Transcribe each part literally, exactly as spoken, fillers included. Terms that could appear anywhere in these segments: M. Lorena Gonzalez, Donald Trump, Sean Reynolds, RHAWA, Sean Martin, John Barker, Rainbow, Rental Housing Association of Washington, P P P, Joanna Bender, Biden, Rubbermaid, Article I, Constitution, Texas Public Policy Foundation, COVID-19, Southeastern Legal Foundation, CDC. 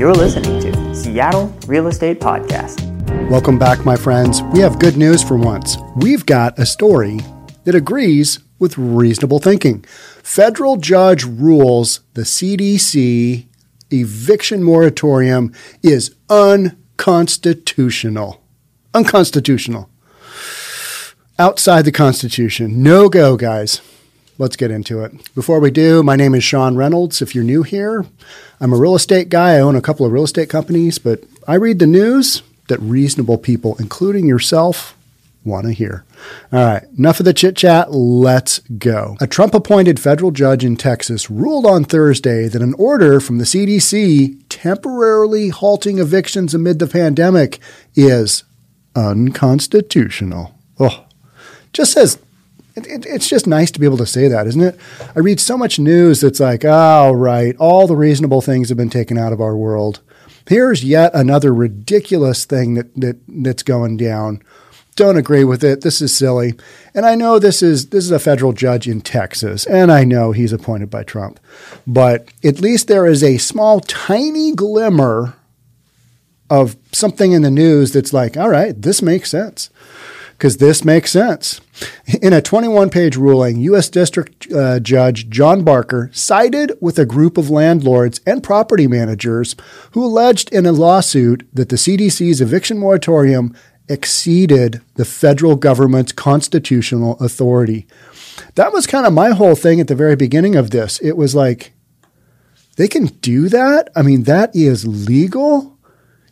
You're listening to Seattle Real Estate Podcast. Welcome back, my friends. We have good news for once. We've got a story that agrees with reasonable thinking. Federal judge rules the C D C eviction moratorium is unconstitutional. Unconstitutional. Outside the Constitution. No go, guys. Let's get into it. Before we do, my name is Sean Reynolds. If you're new here, I'm a real estate guy. I own a couple of real estate companies, but I read the news that reasonable people, including yourself, want to hear. All right, enough of the chit-chat. Let's go. A Trump-appointed federal judge in Texas ruled on Thursday that an order from the C D C temporarily halting evictions amid the pandemic is unconstitutional. Oh. Just says, it, it, it's just nice to be able to say that, isn't it? I read so much news that's like, oh, right, all the reasonable things have been taken out of our world. Here's yet another ridiculous thing that, that that's going down. Don't agree with it. This is silly. And I know this is this is a federal judge in Texas, and I know he's appointed by Trump. But at least there is a small, tiny glimmer of something in the news that's like, all right, this makes sense. Because this makes sense. In a twenty-one page ruling, U S District uh, Judge John Barker sided with a group of landlords and property managers who alleged in a lawsuit that the C D C's eviction moratorium exceeded the federal government's constitutional authority. That was kind of my whole thing at the very beginning of this. It was like, they can do that? I mean, that is legal?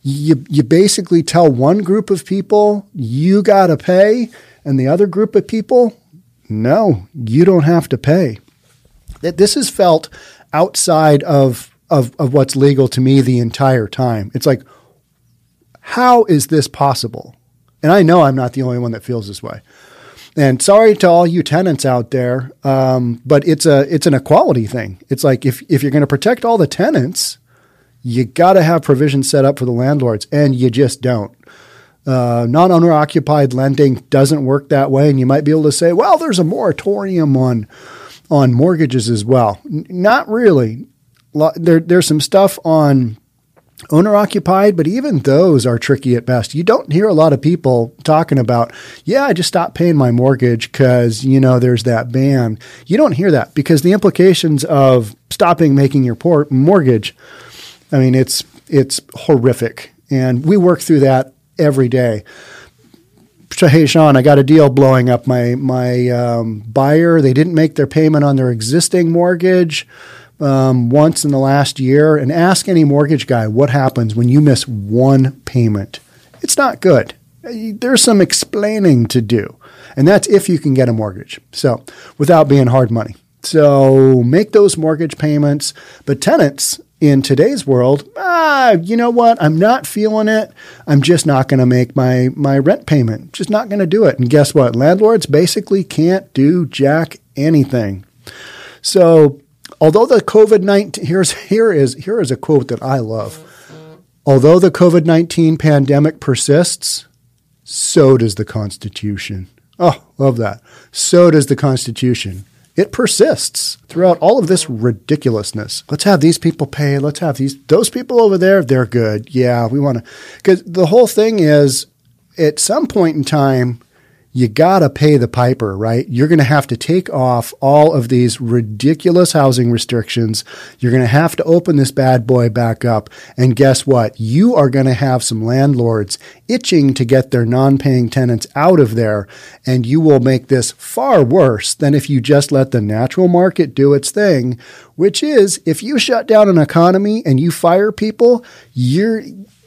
You you basically tell one group of people, you got to pay, and the other group of people, no, you don't have to pay. This is felt outside of, of, of what's legal to me the entire time. It's like, how is this possible? And I know I'm not the only one that feels this way. And sorry to all you tenants out there, um, but it's a it's an equality thing. It's like if if you're going to protect all the tenants, you got to have provisions set up for the landlords, and you just don't. Uh, non-owner-occupied lending doesn't work that way, and you might be able to say, well, there's a moratorium on on mortgages as well. N- not really. There, there's some stuff on owner-occupied, but even those are tricky at best. You don't hear a lot of people talking about, yeah, I just stopped paying my mortgage because, you know, there's that ban. You don't hear that because the implications of stopping making your poor mortgage – I mean, it's it's horrific, and we work through that every day. So, hey, Sean, I got a deal blowing up. My my um, buyer, they didn't make their payment on their existing mortgage um, once in the last year. And ask any mortgage guy what happens when you miss one payment. It's not good. There's some explaining to do, and that's if you can get a mortgage. So, without being hard money. So, make those mortgage payments. But tenants in today's world, ah, you know what? I'm not feeling it. I'm just not going to make my, my rent payment. Just not going to do it. And guess what? Landlords basically can't do jack anything. So although the COVID nineteen, here's, here is, here is a quote that I love. Although the COVID nineteen pandemic persists, so does the Constitution. Oh, love that. So does the Constitution. It persists throughout all of this ridiculousness. Let's have these people pay. Let's have these those people over there. They're good. Yeah, we want to. Because the whole thing is, at some point in time, you got to pay the piper, right? You're going to have to take off all of these ridiculous housing restrictions. You're going to have to open this bad boy back up. And guess what? You are going to have some landlords itching to get their non-paying tenants out of there, and you will make this far worse than if you just let the natural market do its thing, which is if you shut down an economy and you fire people, you're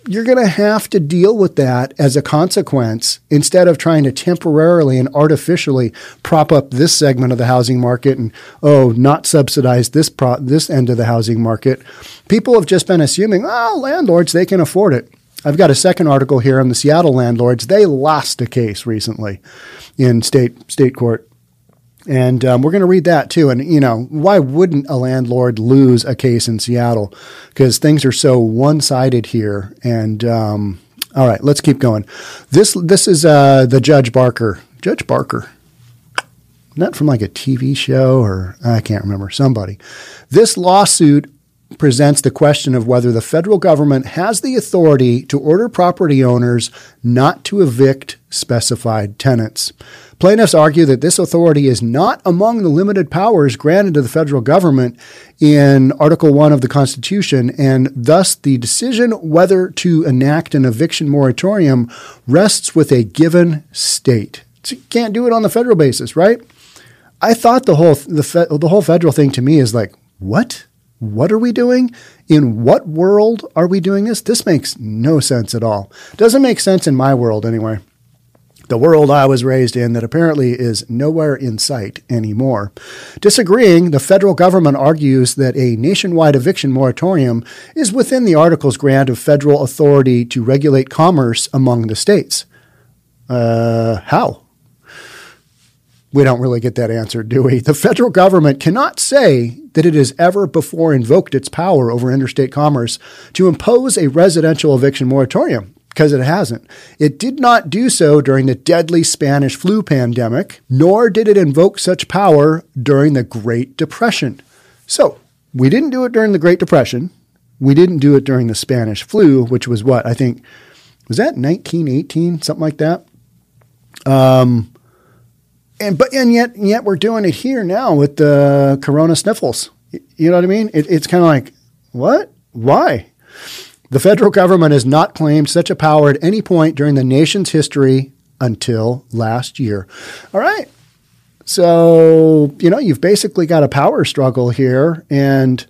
you're going to have to deal with that as a consequence instead of trying to temporarily and artificially prop up this segment of the housing market and, oh, not subsidize this pro- this end of the housing market. People have just been assuming, oh, landlords, they can afford it. I've got a second article here on the Seattle landlords. They lost a case recently in state state court. And um, we're going to read that too. And, you know, why wouldn't a landlord lose a case in Seattle? Because things are so one-sided here. And um, all right, let's keep going. This this is uh, the Judge Barker. Judge Barker. Not from like a T V show or I can't remember. Somebody. This lawsuit presents the question of whether the federal government has the authority to order property owners not to evict specified tenants. Plaintiffs argue that this authority is not among the limited powers granted to the federal government in Article one of the Constitution, and thus the decision whether to enact an eviction moratorium rests with a given state. So you can't do it on the federal basis, right? I thought the whole the, fe- the whole federal thing to me is like, what? What are we doing? In what world are we doing this? This makes no sense at all. Doesn't make sense in my world anyway. The world I was raised in that apparently is nowhere in sight anymore. Disagreeing, the federal government argues that a nationwide eviction moratorium is within the Article's grant of federal authority to regulate commerce among the states. Uh, how? We don't really get that answer, do we? The federal government cannot say that it has ever before invoked its power over interstate commerce to impose a residential eviction moratorium, because it hasn't. It did not do so during the deadly Spanish flu pandemic, nor did it invoke such power during the Great Depression. So we didn't do it during the Great Depression. We didn't do it during the Spanish flu, which was what? I think, was that nineteen eighteen? Something like that? Um... And but and yet and yet we're doing it here now with the corona sniffles. You know what I mean? It, it's kind of like, what? Why? The federal government has not claimed such a power at any point during the nation's history until last year. All right. So, you know, you've basically got a power struggle here. And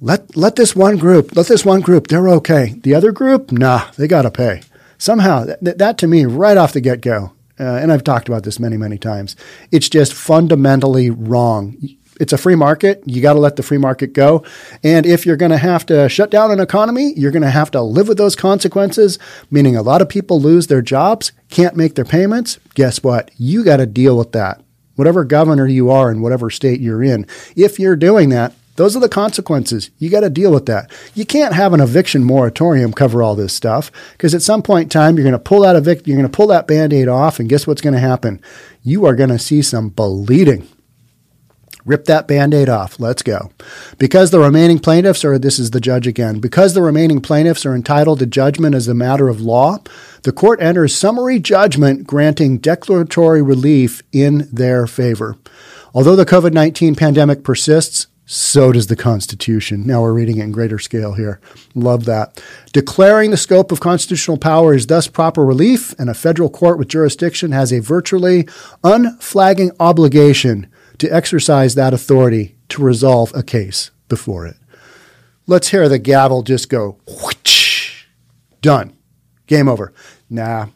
let let this one group, let this one group, they're okay. The other group, nah, they got to pay. Somehow, th- that to me, right off the get-go. Uh, and I've talked about this many, many times. It's just fundamentally wrong. It's a free market. You got to let the free market go. And if you're going to have to shut down an economy, you're going to have to live with those consequences, meaning a lot of people lose their jobs, can't make their payments. Guess what? You got to deal with that. Whatever governor you are in whatever state you're in, if you're doing that, those are the consequences. You got to deal with that. You can't have an eviction moratorium cover all this stuff, because at some point in time, you're going to pull that evict, you're going to pull that Band-Aid off, and guess what's going to happen? You are going to see some bleeding. Rip that Band-Aid off. Let's go. Because the remaining plaintiffs are, this is the judge again, because the remaining plaintiffs are entitled to judgment as a matter of law, the court enters summary judgment granting declaratory relief in their favor. Although the COVID nineteen pandemic persists, so does the Constitution. Now we're reading it in greater scale here. Love that. Declaring the scope of constitutional power is thus proper relief, and a federal court with jurisdiction has a virtually unflagging obligation to exercise that authority to resolve a case before it. Let's hear the gavel just go, whoosh, done. Game over. Nah.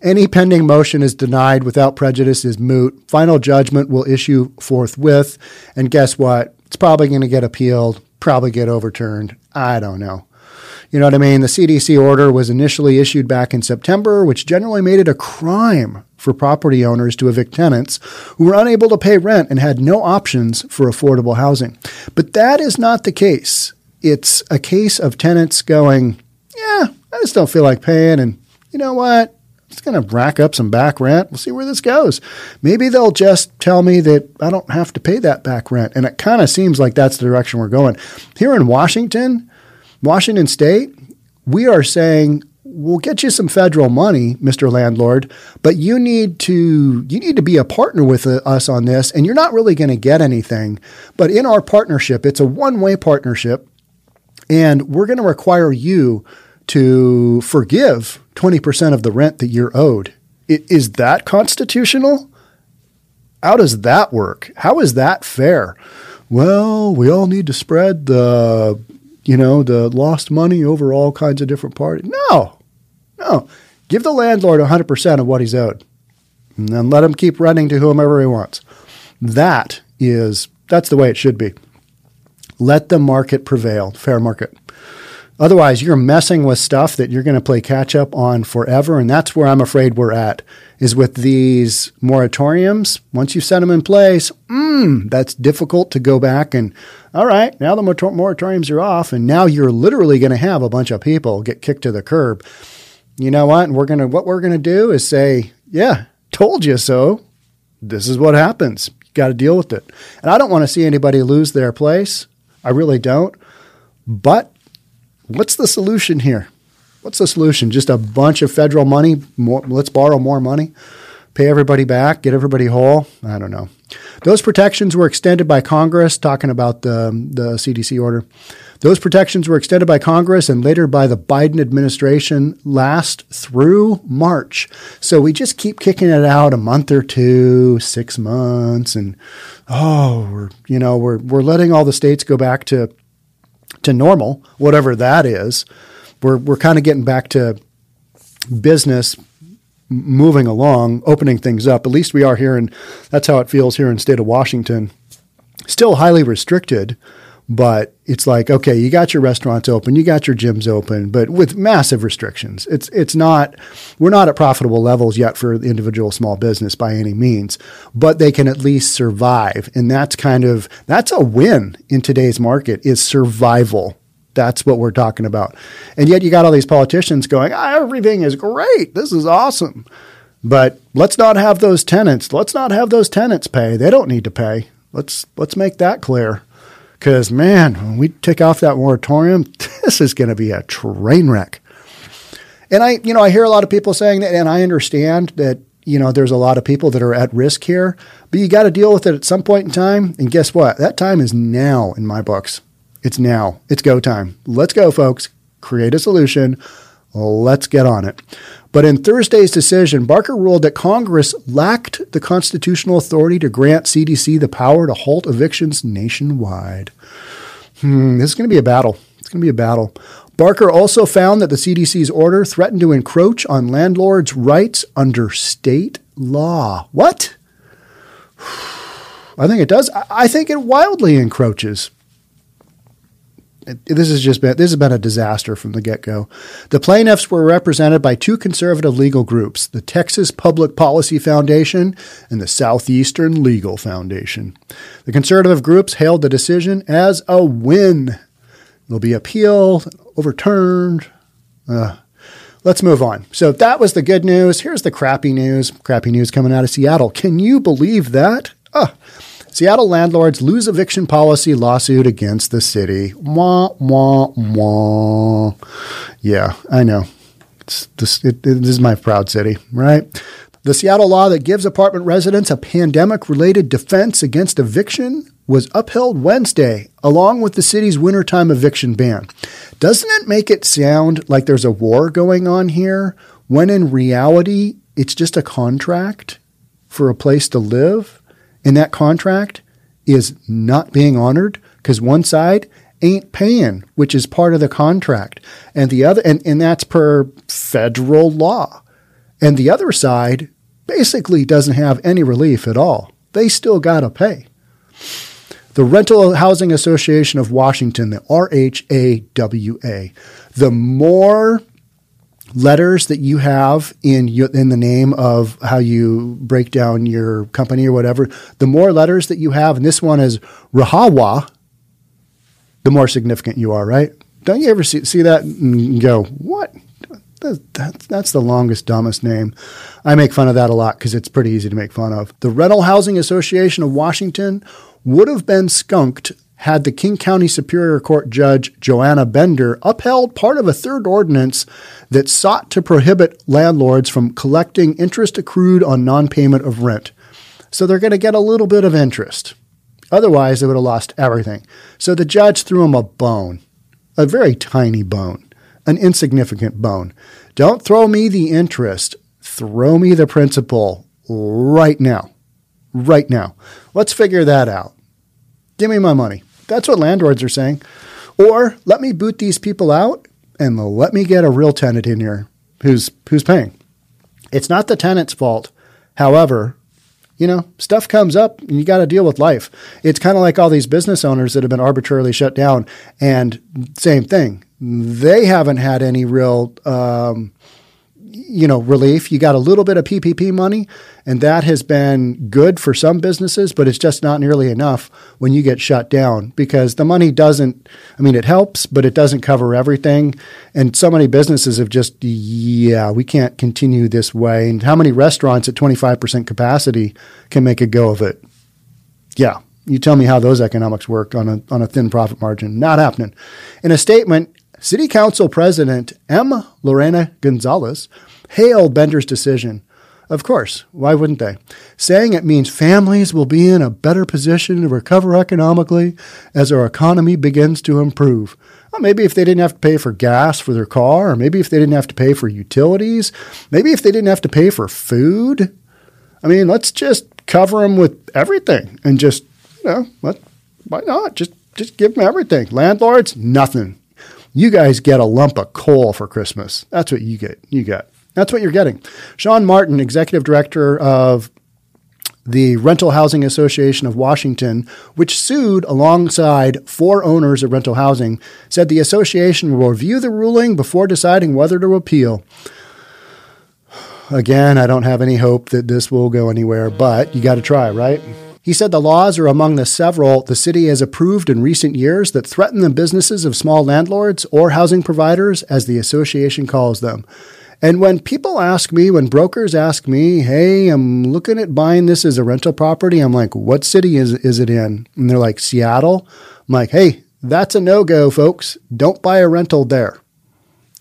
Any pending motion is denied without prejudice is moot. Final judgment will issue forthwith. And guess what? It's probably going to get appealed, probably get overturned. I don't know. You know what I mean? The C D C order was initially issued back in September, which generally made it a crime for property owners to evict tenants who were unable to pay rent and had no options for affordable housing. But that is not the case. It's a case of tenants going, yeah, I just don't feel like paying. And you know what? It's going to rack up some back rent. We'll see where this goes. Maybe they'll just tell me that I don't have to pay that back rent. And it kind of seems like that's the direction we're going. Here in Washington, Washington State, we are saying, we'll get you some federal money, Mister Landlord, but you need to you need to be a partner with us on this, and you're not really going to get anything. But in our partnership, it's a one-way partnership, and we're going to require you to forgive twenty percent of the rent that you're owed. Is that constitutional? How does that work? How is that fair? Well, we all need to spread the, you know, the lost money over all kinds of different parties. No, no. Give the landlord one hundred percent of what he's owed, and then let him keep running to whomever he wants. That is, that's the way it should be. Let the market prevail, fair market. Otherwise, you're messing with stuff that you're going to play catch up on forever. And that's where I'm afraid we're at, is with these moratoriums. Once you set them in place, mm, that's difficult to go back and, all right, now the morator- moratoriums are off. And now you're literally going to have a bunch of people get kicked to the curb. You know what? And we're going to, what we're going to do is say, yeah, told you so. This is what happens. You got to deal with it. And I don't want to see anybody lose their place. I really don't. But what's the solution here? What's the solution? Just a bunch of federal money? More, let's borrow more money, pay everybody back, get everybody whole? I don't know. Those protections were extended by Congress, talking about the, the C D C order. Those protections were extended by Congress and later by the Biden administration last through March. So we just keep kicking it out a month or two, six months, and oh, we're, you know, we're we're letting all the states go back to to normal, whatever that is. We're we're kind of getting back to business, moving along, opening things up. At least we are here, and that's how it feels here in the state of Washington. Still highly restricted, but it's like, okay, you got your restaurants open, you got your gyms open, but with massive restrictions. It's it's not, we're not at profitable levels yet for the individual small business by any means, but they can at least survive. And that's kind of, that's a win in today's market, is survival. That's what we're talking about. And yet you got all these politicians going, oh, everything is great, this is awesome. But let's not have those tenants. Let's not have those tenants pay. They don't need to pay. Let's let's make that clear. Because, man, when we take off that moratorium, this is going to be a train wreck. And I, you know, I hear a lot of people saying that, and I understand that, you know, there's a lot of people that are at risk here, but you got to deal with it at some point in time. And guess what? That time is now in my books. It's now. It's go time. Let's go, folks. Create a solution. Let's get on it. But in Thursday's decision, Barker ruled that Congress lacked the constitutional authority to grant C D C the power to halt evictions nationwide. Hmm, this is going to be a battle. It's going to be a battle. Barker also found that the C D C's order threatened to encroach on landlords' rights under state law. What? I think it does. I think it wildly encroaches. This has just been, this has been a disaster from the get-go. The plaintiffs were represented by two conservative legal groups, the Texas Public Policy Foundation and the Southeastern Legal Foundation. The conservative groups hailed the decision as a win. It'll be appealed, overturned. Uh, let's move on. So that was the good news. Here's the crappy news. Crappy news coming out of Seattle. Can you believe that? Ah. Seattle landlords lose eviction policy lawsuit against the city. Wah, wah, wah. Yeah, I know. It's this, it, it, this is my proud city, right? The Seattle law that gives apartment residents a pandemic-related defense against eviction was upheld Wednesday, along with the city's wintertime eviction ban. Doesn't it make it sound like there's a war going on here, when in reality, it's just a contract for a place to live? And that contract is not being honored because one side ain't paying, which is part of the contract. And the other, and, and that's per federal law. And the other side basically doesn't have any relief at all. They still got to pay. The Rental Housing Association of Washington, the R H A W A, the more letters that you have in your, in the name of how you break down your company or whatever, the more letters that you have, and this one is RHAWA, the more significant you are, right? Don't you ever see, see that and go, what? That, that, that's the longest, dumbest name. I make fun of that a lot because it's pretty easy to make fun of. The Rental Housing Association of Washington would have been skunked had the King County Superior Court Judge Joanna Bender upheld part of a third ordinance that sought to prohibit landlords from collecting interest accrued on non-payment of rent. So they're going to get a little bit of interest. Otherwise, they would have lost everything. So the judge threw them a bone, a very tiny bone, an insignificant bone. Don't throw me the interest. Throw me the principal right now. Right now. Let's figure that out. Give me my money. That's what landlords are saying. Or let me boot these people out and let me get a real tenant in here who's who's paying. It's not the tenant's fault. However, you know, stuff comes up and you got to deal with life. It's kind of like all these business owners that have been arbitrarily shut down, and same thing. They haven't had any real um you know, relief. You got a little bit of P P P money, and that has been good for some businesses, but it's just not nearly enough when you get shut down, because the money doesn't, I mean, it helps, but it doesn't cover everything. And so many businesses have just, yeah, we can't continue this way. And how many restaurants at twenty-five percent capacity can make a go of it? Yeah, You tell me how those economics work on a on a thin profit margin. Not happening. In a statement, City Council President M. Lorena Gonzalez hailed Bender's decision. Of course, why wouldn't they? Saying it means families will be in a better position to recover economically as our economy begins to improve. Well, maybe if they didn't have to pay for gas for their car, or maybe if they didn't have to pay for utilities, maybe if they didn't have to pay for food. I mean, let's just cover them with everything and just, you know, let, why not? Just, just give them everything. Landlords, nothing. You guys get a lump of coal for Christmas. That's what you get. You get. That's what you're getting. Sean Martin, executive director of the Rental Housing Association of Washington, which sued alongside four owners of rental housing, said the association will review the ruling before deciding whether to appeal. Again, I don't have any hope that this will go anywhere, but you got to try, right? He said the laws are among the several the city has approved in recent years that threaten the businesses of small landlords or housing providers, as the association calls them. And when people ask me, when brokers ask me, hey, I'm looking at buying this as a rental property, I'm like, what city is, is it in? And they're like, Seattle. I'm like, hey, that's a no-go, folks. Don't buy a rental there.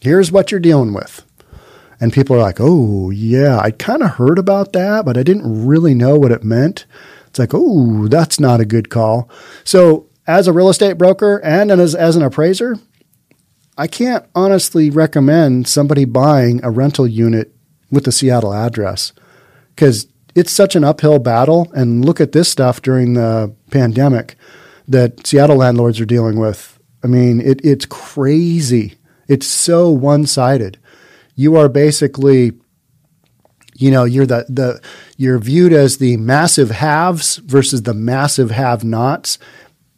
Here's what you're dealing with. And people are like, oh, yeah, I kind of heard about that, but I didn't really know what it meant. It's like, oh, that's not a good call. So as a real estate broker and as, as an appraiser, I can't honestly recommend somebody buying a rental unit with a Seattle address because it's such an uphill battle. And look at this stuff during the pandemic that Seattle landlords are dealing with. I mean, it, it's crazy. It's so one-sided. You are basically, you know, you're the, the you're viewed as the massive haves versus the massive have-nots.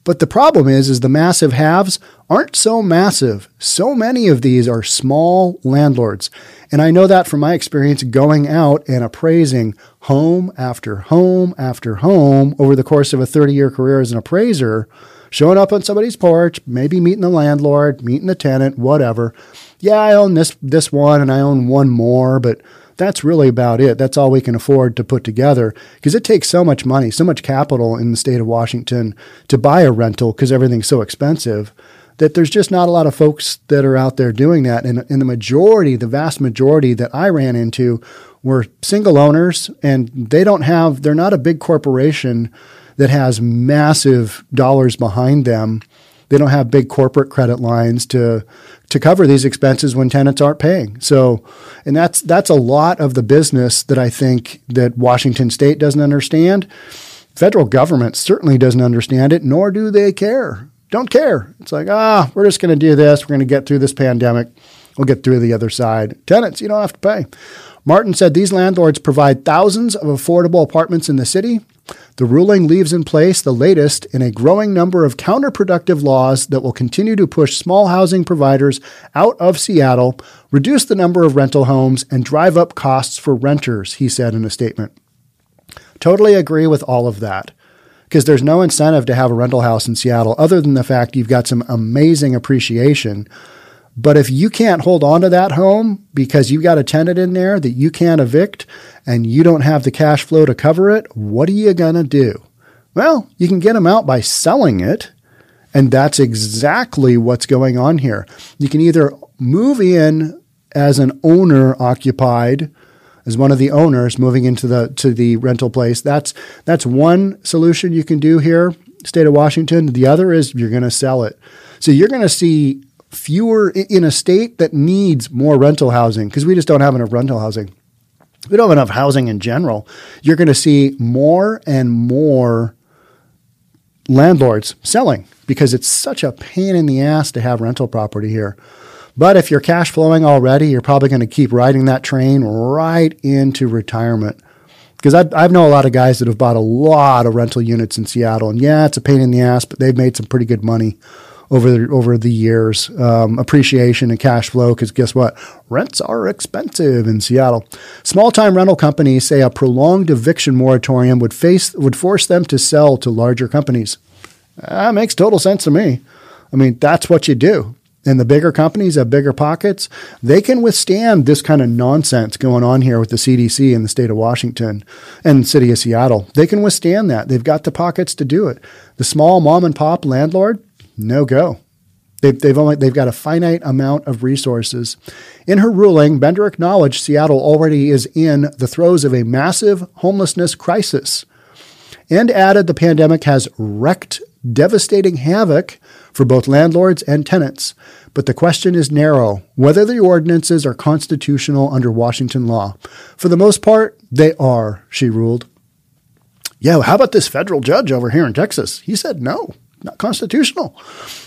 But the problem is, is the massive haves aren't so massive. So many of these are small landlords. And I know that from my experience going out and appraising home after home after home over the course of a thirty-year career as an appraiser, showing up on somebody's porch, maybe meeting the landlord, meeting the tenant, whatever. Yeah, I own this this one and I own one more, but that's really about it. That's all we can afford to put together because it takes so much money, so much capital in the state of Washington to buy a rental because everything's so expensive that there's just not a lot of folks that are out there doing that. And, and the majority, the vast majority that I ran into were single owners, and they don't have, they're not a big corporation that has massive dollars behind them. They don't have big corporate credit lines to to cover these expenses when tenants aren't paying. So, and that's that's a lot of the business that I think that Washington State doesn't understand. Federal government certainly doesn't understand it, nor do they care. Don't care. It's like, ah, we're just going to do this. We're going to get through this pandemic. We'll get through the other side. Tenants, you don't have to pay. Martin said these landlords provide thousands of affordable apartments in the city. The ruling leaves in place the latest in a growing number of counterproductive laws that will continue to push small housing providers out of Seattle, reduce the number of rental homes, and drive up costs for renters, he said in a statement. Totally agree with all of that, because there's no incentive to have a rental house in Seattle other than the fact you've got some amazing appreciation. But if you can't hold on to that home because you've got a tenant in there that you can't evict and you don't have the cash flow to cover it, what are you going to do? Well, you can get them out by selling it. And that's exactly what's going on here. You can either move in as an owner occupied, as one of the owners moving into the to the rental place. That's that's one solution you can do here, state of Washington. The other is you're going to sell it. So you're going to see fewer in a state that needs more rental housing because we just don't have enough rental housing. We don't have enough housing in general. You're going to see more and more landlords selling because it's such a pain in the ass to have rental property here. But if you're cash flowing already, you're probably going to keep riding that train right into retirement. Because I I've known a lot of guys that have bought a lot of rental units in Seattle. And yeah, it's a pain in the ass, but they've made some pretty good money over the, over the years, um, appreciation and cash flow, because guess what? Rents are expensive in Seattle. Small-time rental companies say a prolonged eviction moratorium would face would force them to sell to larger companies. That makes total sense to me. I mean, that's what you do. and the bigger companies have bigger pockets, they can withstand this kind of nonsense going on here with the C D C in the state of Washington and the city of Seattle. They can withstand that. They've got the pockets to do it. The small mom and pop landlord, no go. They've, they've only they've got a finite amount of resources. In her ruling, Bender acknowledged Seattle already is in the throes of a massive homelessness crisis and added the pandemic has wreaked devastating havoc for both landlords and tenants. But the question is narrow, whether the ordinances are constitutional under Washington law. For the most part, they are, she ruled. Yeah, how about this federal judge over here in Texas? He said no. Not constitutional.